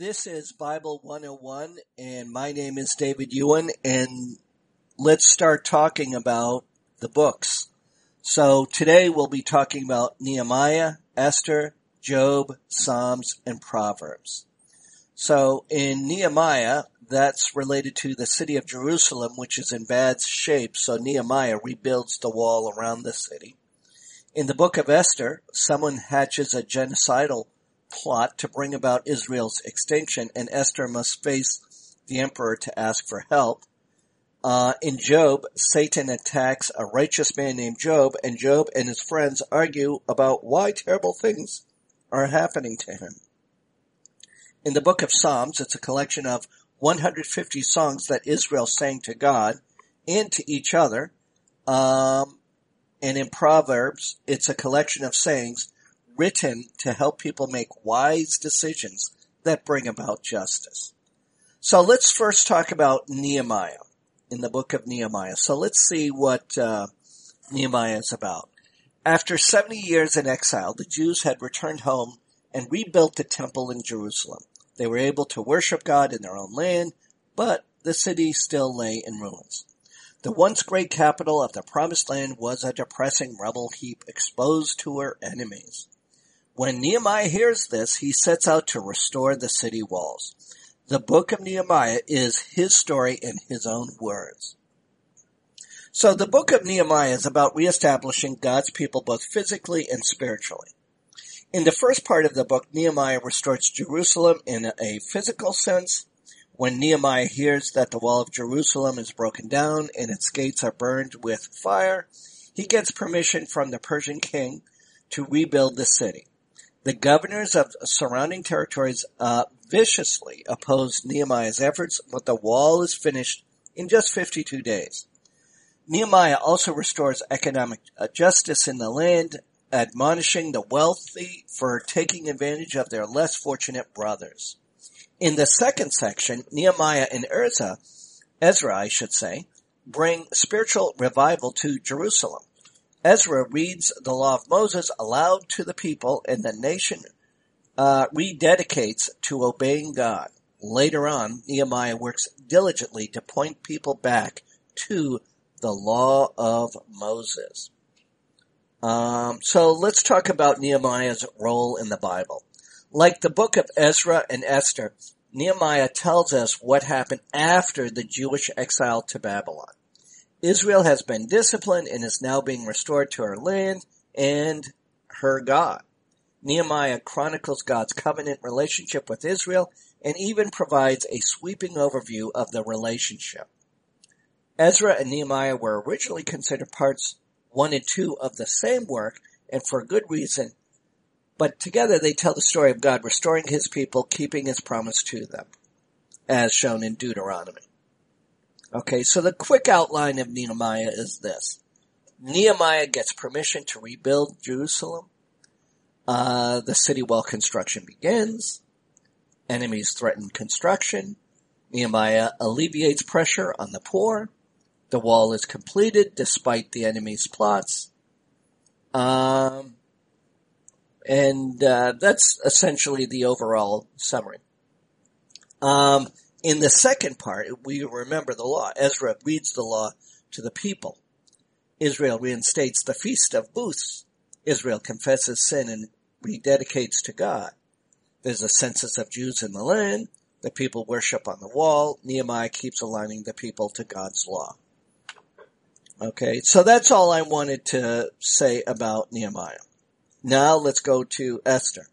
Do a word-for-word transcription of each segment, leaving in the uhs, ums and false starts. This is Bible one oh one, and my name is David Ewan, and let's start talking about the books. So today we'll be talking about Nehemiah, Esther, Job, Psalms, and Proverbs. So in Nehemiah, that's related to the city of Jerusalem, which is in bad shape, so Nehemiah rebuilds the wall around the city. In the book of Esther, someone hatches a genocidal plot to bring about Israel's extinction, and Esther must face the emperor to ask for help. Uh, in Job, Satan attacks a righteous man named Job, and Job and his friends argue about why terrible things are happening to him. In the book of Psalms, it's a collection of one hundred fifty songs that Israel sang to God and to each other. Um, and in Proverbs, it's a collection of sayings written to help people make wise decisions that bring about justice. So let's first talk about Nehemiah, in the book of Nehemiah. So let's see what uh, Nehemiah is about. After seventy years in exile, the Jews had returned home and rebuilt the temple in Jerusalem. They were able to worship God in their own land, but the city still lay in ruins. The once great capital of the Promised Land was a depressing rubble heap exposed to her enemies. When Nehemiah hears this, he sets out to restore the city walls. The book of Nehemiah is his story in his own words. So the book of Nehemiah is about reestablishing God's people both physically and spiritually. In the first part of the book, Nehemiah restores Jerusalem in a physical sense. When Nehemiah hears that the wall of Jerusalem is broken down and its gates are burned with fire, he gets permission from the Persian king to rebuild the city. The governors of surrounding territories uh, viciously opposed Nehemiah's efforts, but the wall is finished in just fifty-two days. Nehemiah also restores economic justice in the land, admonishing the wealthy for taking advantage of their less fortunate brothers. In the second section, Nehemiah and Ezra, Ezra, I should say, bring spiritual revival to Jerusalem. Ezra reads the law of Moses aloud to the people, and the nation uh, rededicates to obeying God. Later on, Nehemiah works diligently to point people back to the law of Moses. Um, so let's talk about Nehemiah's role in the Bible. Like the book of Ezra and Esther, Nehemiah tells us what happened after the Jewish exile to Babylon. Israel has been disciplined and is now being restored to her land and her God. Nehemiah chronicles God's covenant relationship with Israel and even provides a sweeping overview of the relationship. Ezra and Nehemiah were originally considered parts one and two of the same work, and for good reason, but together they tell the story of God restoring his people, keeping his promise to them, as shown in Deuteronomy. Okay, so the quick outline of Nehemiah is this. Nehemiah gets permission to rebuild Jerusalem. Uh, the city wall construction begins. Enemies threaten construction. Nehemiah alleviates pressure on the poor. The wall is completed despite the enemy's plots. Um, and uh, that's essentially the overall summary. Um In the second part, we remember the law. Ezra reads the law to the people. Israel reinstates the Feast of Booths. Israel confesses sin and rededicates to God. There's a census of Jews in the land. The people worship on the wall. Nehemiah keeps aligning the people to God's law. Okay, so that's all I wanted to say about Nehemiah. Now let's go to Esther.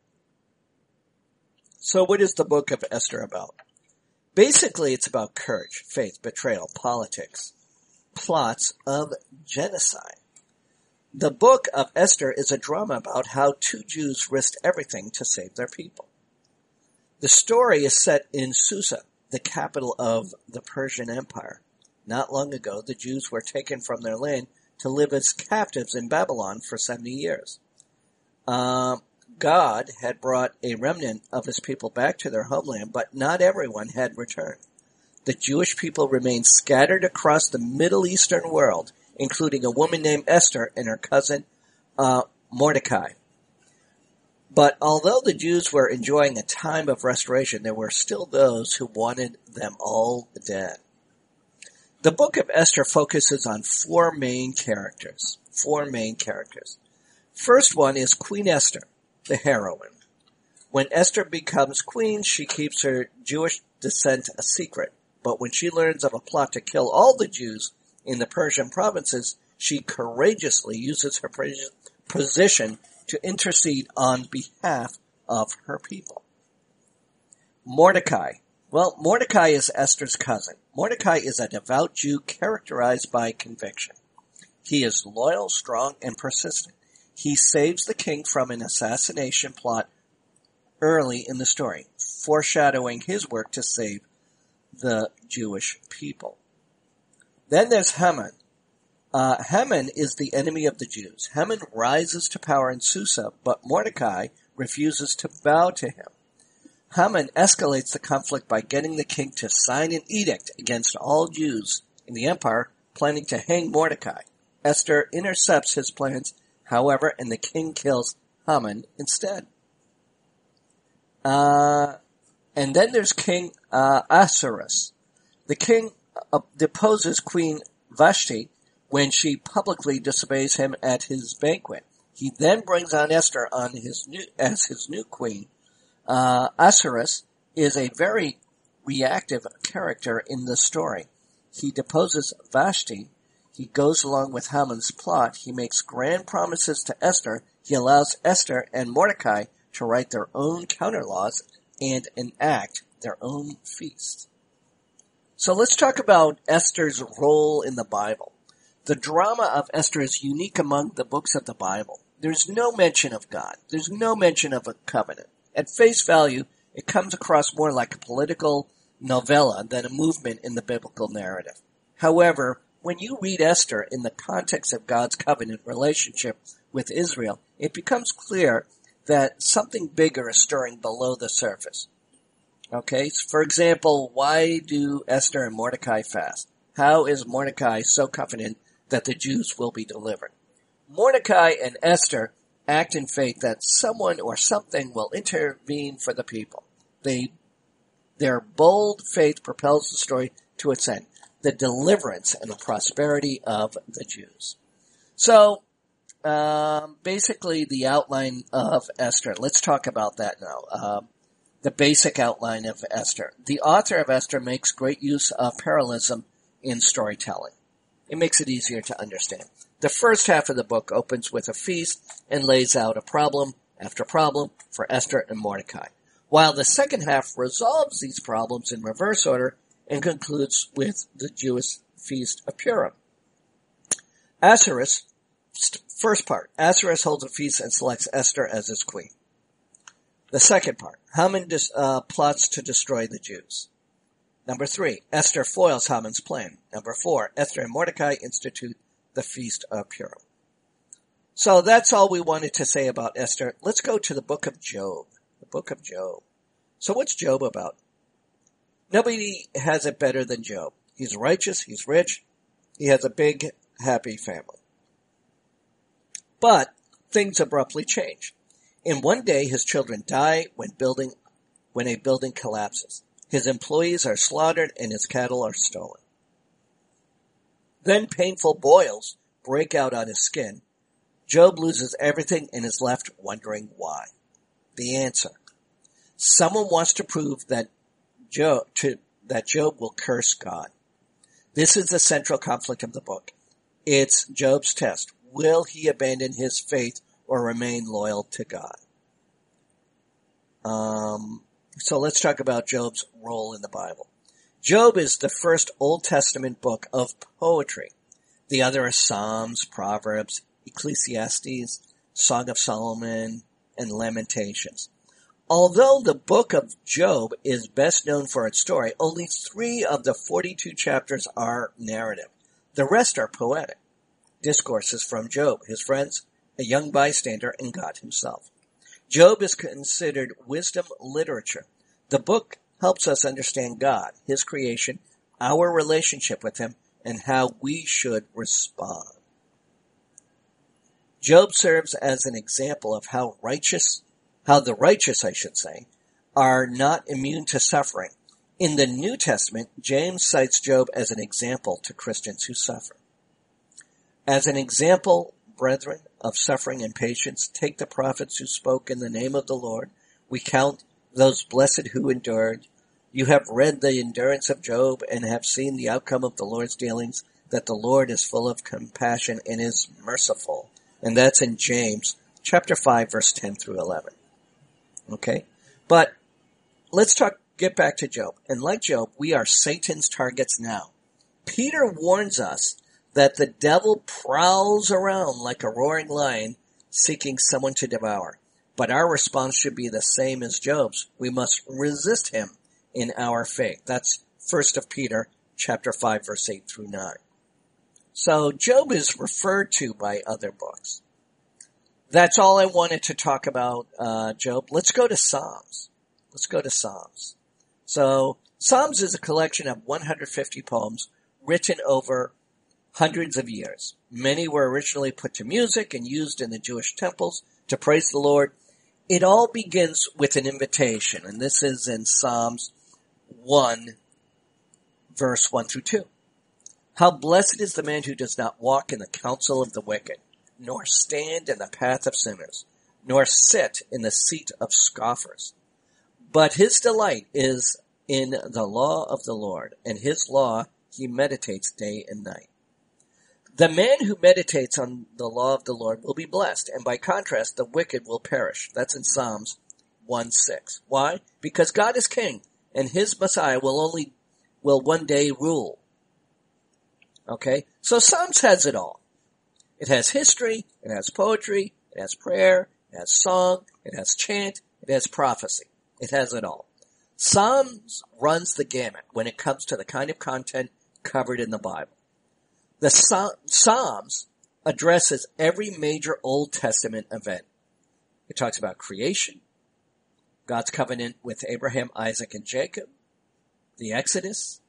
So what is the book of Esther about? Basically, it's about courage, faith, betrayal, politics, plots of genocide. The book of Esther is a drama about how two Jews risked everything to save their people. The story is set in Susa, the capital of the Persian Empire. Not long ago, the Jews were taken from their land to live as captives in Babylon for seventy years. Um... God had brought a remnant of his people back to their homeland, but not everyone had returned. The Jewish people remained scattered across the Middle Eastern world, including a woman named Esther and her cousin uh, Mordecai. But although the Jews were enjoying a time of restoration, there were still those who wanted them all dead. The book of Esther focuses on four main characters. Four main characters. First one is Queen Esther, the heroine. When Esther becomes queen, she keeps her Jewish descent a secret. But when she learns of a plot to kill all the Jews in the Persian provinces, she courageously uses her position to intercede on behalf of her people. Mordecai. Well, Mordecai is Esther's cousin. Mordecai is a devout Jew characterized by conviction. He is loyal, strong, and persistent. He saves the king from an assassination plot early in the story, foreshadowing his work to save the Jewish people. Then there's Haman. Uh, Haman is the enemy of the Jews. Haman rises to power in Susa, but Mordecai refuses to bow to him. Haman escalates the conflict by getting the king to sign an edict against all Jews in the empire, planning to hang Mordecai. Esther intercepts his plans, however, and the king kills Haman instead. Uh, and then there's King uh, Asuras. The king uh, deposes Queen Vashti when she publicly disobeys him at his banquet. He then brings on Esther on his new, as his new queen. Uh, Asuras is a very reactive character in the story. He deposes Vashti. He goes along with Haman's plot. He makes grand promises to Esther. He allows Esther and Mordecai to write their own counter laws and enact their own feast. So let's talk about Esther's role in the Bible. The drama of Esther is unique among the books of the Bible. There's no mention of God. There's no mention of a covenant. At face value, it comes across more like a political novella than a movement in the biblical narrative. However, when you read Esther in the context of God's covenant relationship with Israel, it becomes clear that something bigger is stirring below the surface. Okay, for example, why do Esther and Mordecai fast? How is Mordecai so confident that the Jews will be delivered? Mordecai and Esther act in faith that someone or something will intervene for the people. They, their bold faith propels the story to its end, the deliverance and the prosperity of the Jews. So, um, basically the outline of Esther. Let's talk about that now. Um, the basic outline of Esther. The author of Esther makes great use of parallelism in storytelling. It makes it easier to understand. The first half of the book opens with a feast and lays out a problem after problem for Esther and Mordecai, while the second half resolves these problems in reverse order and concludes with the Jewish feast of Purim. Asuras, first part, Asuras holds a feast and selects Esther as his queen. The second part, Haman dis, uh, plots to destroy the Jews. Number three, Esther foils Haman's plan. Number four, Esther and Mordecai institute the Feast of Purim. So that's all we wanted to say about Esther. Let's go to the book of Job. The book of Job. So what's Job about? Nobody has it better than Job. He's righteous, he's rich, he has a big, happy family. But things abruptly change. In one day, his children die when building, when a building collapses. His employees are slaughtered and his cattle are stolen. Then painful boils break out on his skin. Job loses everything and is left wondering why. The answer. Someone wants to prove that Job, to, that Job will curse God. This is the central conflict of the book. It's Job's test. Will he abandon his faith or remain loyal to God? Um, so let's talk about Job's role in the Bible. Job is the first Old Testament book of poetry. The other are Psalms, Proverbs, Ecclesiastes, Song of Solomon, and Lamentations. Although the book of Job is best known for its story, only three of the forty-two chapters are narrative. The rest are poetic. Discourses from Job, his friends, a young bystander, and God himself. Job is considered wisdom literature. The book helps us understand God, his creation, our relationship with him, and how we should respond. Job serves as an example of how righteous how the righteous, I should say, are not immune to suffering. In the New Testament, James cites Job as an example to Christians who suffer. As an example, brethren, of suffering and patience, take the prophets who spoke in the name of the Lord. We count those blessed who endured. You have read the endurance of Job and have seen the outcome of the Lord's dealings, that the Lord is full of compassion and is merciful. And that's in James chapter five, verse ten through eleven. Okay? But let's talk. Get back to Job. And like Job, we are Satan's targets now. Peter warns us that the devil prowls around like a roaring lion seeking someone to devour. But our response should be the same as Job's. We must resist him in our faith. That's First Peter chapter five, verse eight through nine. So Job is referred to by other books. That's all I wanted to talk about, uh, Job. Let's go to Psalms. Let's go to Psalms. So, Psalms is a collection of one hundred fifty poems written over hundreds of years. Many were originally put to music and used in the Jewish temples to praise the Lord. It all begins with an invitation, and this is in Psalms one, verse one through two. How blessed is the man who does not walk in the counsel of the wicked, nor stand in the path of sinners, nor sit in the seat of scoffers. But his delight is in the law of the Lord, and his law he meditates day and night. The man who meditates on the law of the Lord will be blessed, and by contrast, the wicked will perish. That's in Psalms one six. Why? Because God is king, and his Messiah will only will one day rule. Okay? So Psalms has it all. It has history, it has poetry, it has prayer, it has song, it has chant, it has prophecy. It has it all. Psalms runs the gamut when it comes to the kind of content covered in the Bible. The Psalms addresses every major Old Testament event. It talks about creation, God's covenant with Abraham, Isaac, and Jacob, the Exodus,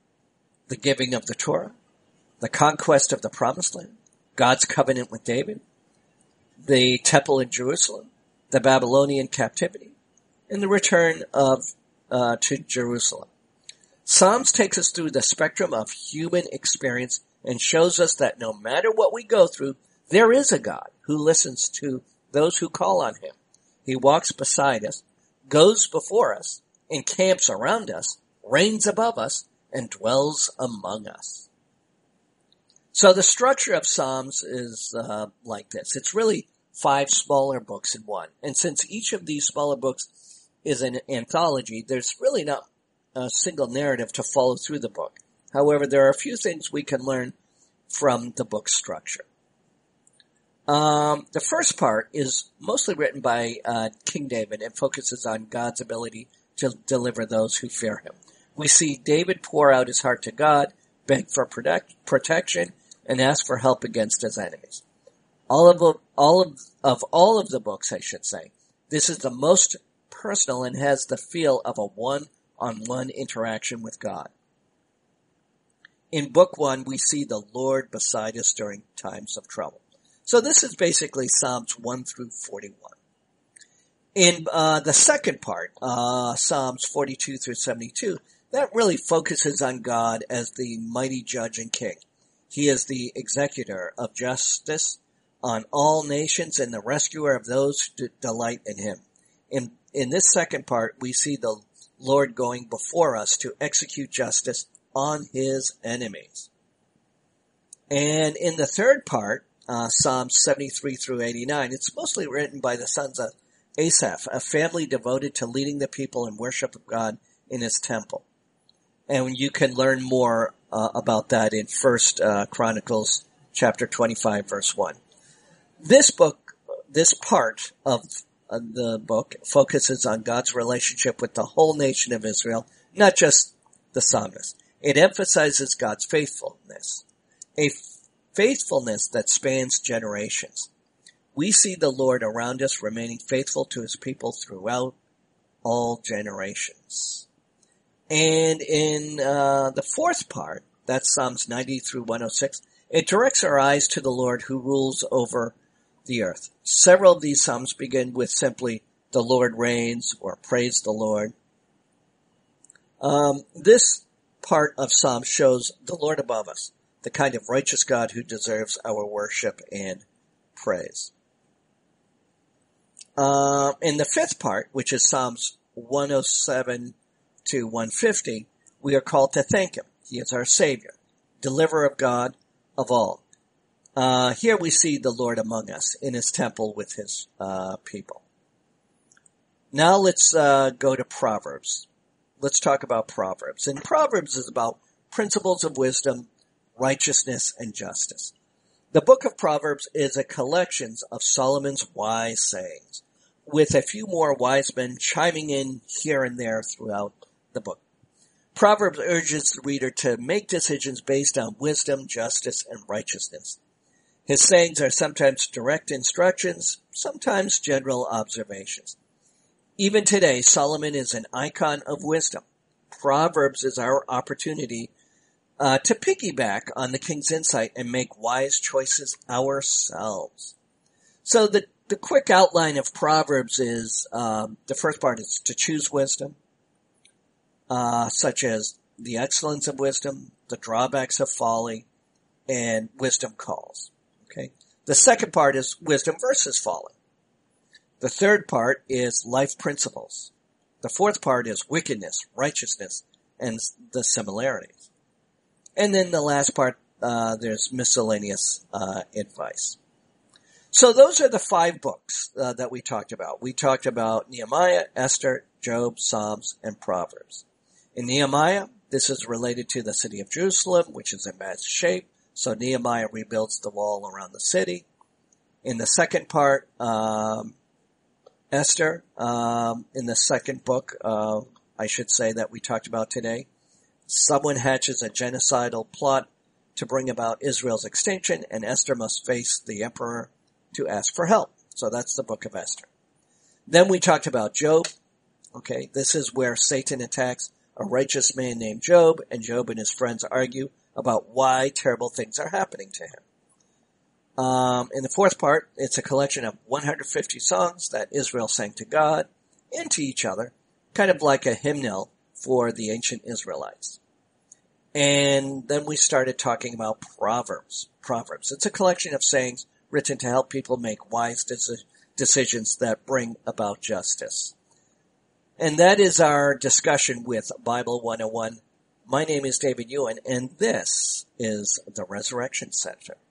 the giving of the Torah, the conquest of the Promised Land, God's covenant with David, the temple in Jerusalem, the Babylonian captivity, and the return of uh, to Jerusalem. Psalms takes us through the spectrum of human experience and shows us that no matter what we go through, there is a God who listens to those who call on him. He walks beside us, goes before us, encamps around us, reigns above us, and dwells among us. So the structure of Psalms is uh, like this. It's really five smaller books in one. And since each of these smaller books is an anthology, there's really not a single narrative to follow through the book. However, there are a few things we can learn from the book structure. Um, the first part is mostly written by uh, King David and focuses on God's ability to deliver those who fear him. We see David pour out his heart to God, beg for protect, protection, and ask for help against his enemies. All of, all of, of all of the books, I should say, this is the most personal and has the feel of a one-on-one interaction with God. In book one, we see the Lord beside us during times of trouble. So this is basically Psalms one through forty-one. In uh, the second part, uh, Psalms forty-two through seventy-two, that really focuses on God as the mighty judge and king. He is the executor of justice on all nations and the rescuer of those who delight in him. In, in this second part, we see the Lord going before us to execute justice on his enemies. And in the third part, uh, Psalms seventy-three through eighty-nine, it's mostly written by the sons of Asaph, a family devoted to leading the people in worship of God in his temple. And you can learn more uh, about that in First uh, Chronicles chapter twenty-five, verse one. This book, this part of the book focuses on God's relationship with the whole nation of Israel, not just the psalmist. It emphasizes God's faithfulness, a faithfulness that spans generations. We see the Lord around us remaining faithful to his people throughout all generations. And in uh, the fourth part, that's Psalms ninety through one oh six, it directs our eyes to the Lord who rules over the earth. Several of these psalms begin with simply, the Lord reigns, or praise the Lord. Um, this part of Psalm shows the Lord above us, the kind of righteous God who deserves our worship and praise. Uh, in the fifth part, which is Psalms one oh seven to one fifty, we are called to thank him. He is our Savior, deliverer of God of all. Uh, here we see the Lord among us in his temple with his uh, people. Now let's uh, go to Proverbs. Let's talk about Proverbs. And Proverbs is about principles of wisdom, righteousness, and justice. The book of Proverbs is a collection of Solomon's wise sayings, with a few more wise men chiming in here and there throughout the book. Proverbs urges the reader to make decisions based on wisdom, justice, and righteousness. His sayings are sometimes direct instructions, sometimes general observations. Even today, Solomon is an icon of wisdom. Proverbs is our opportunity uh, to piggyback on the king's insight and make wise choices ourselves. So the The quick outline of Proverbs is, um, the first part is to choose wisdom, uh, such as the excellence of wisdom, the drawbacks of folly, and wisdom calls. Okay. The second part is wisdom versus folly. The third part is life principles. The fourth part is wickedness, righteousness, and the similarities. And then the last part, uh, there's miscellaneous, uh, advice. So those are the five books uh, that we talked about. We talked about Nehemiah, Esther, Job, Psalms, and Proverbs. In Nehemiah, this is related to the city of Jerusalem, which is in bad shape. So Nehemiah rebuilds the wall around the city. In the second part, um, Esther, um, in the second book, uh, I should say, that we talked about today, someone hatches a genocidal plot to bring about Israel's extinction, and Esther must face the emperor to ask for help. So that's the book of Esther. Then we talked about Job. Okay, this is where Satan attacks a righteous man named Job, and Job and his friends argue about why terrible things are happening to him. Um, in the fourth part, it's a collection of one hundred fifty songs that Israel sang to God and to each other, kind of like a hymnal for the ancient Israelites. And then we started talking about Proverbs. Proverbs. It's a collection of sayings written to help people make wise decisions that bring about justice. And that is our discussion with Bible one oh one. My name is David Ewan, and this is the Resurrection Center.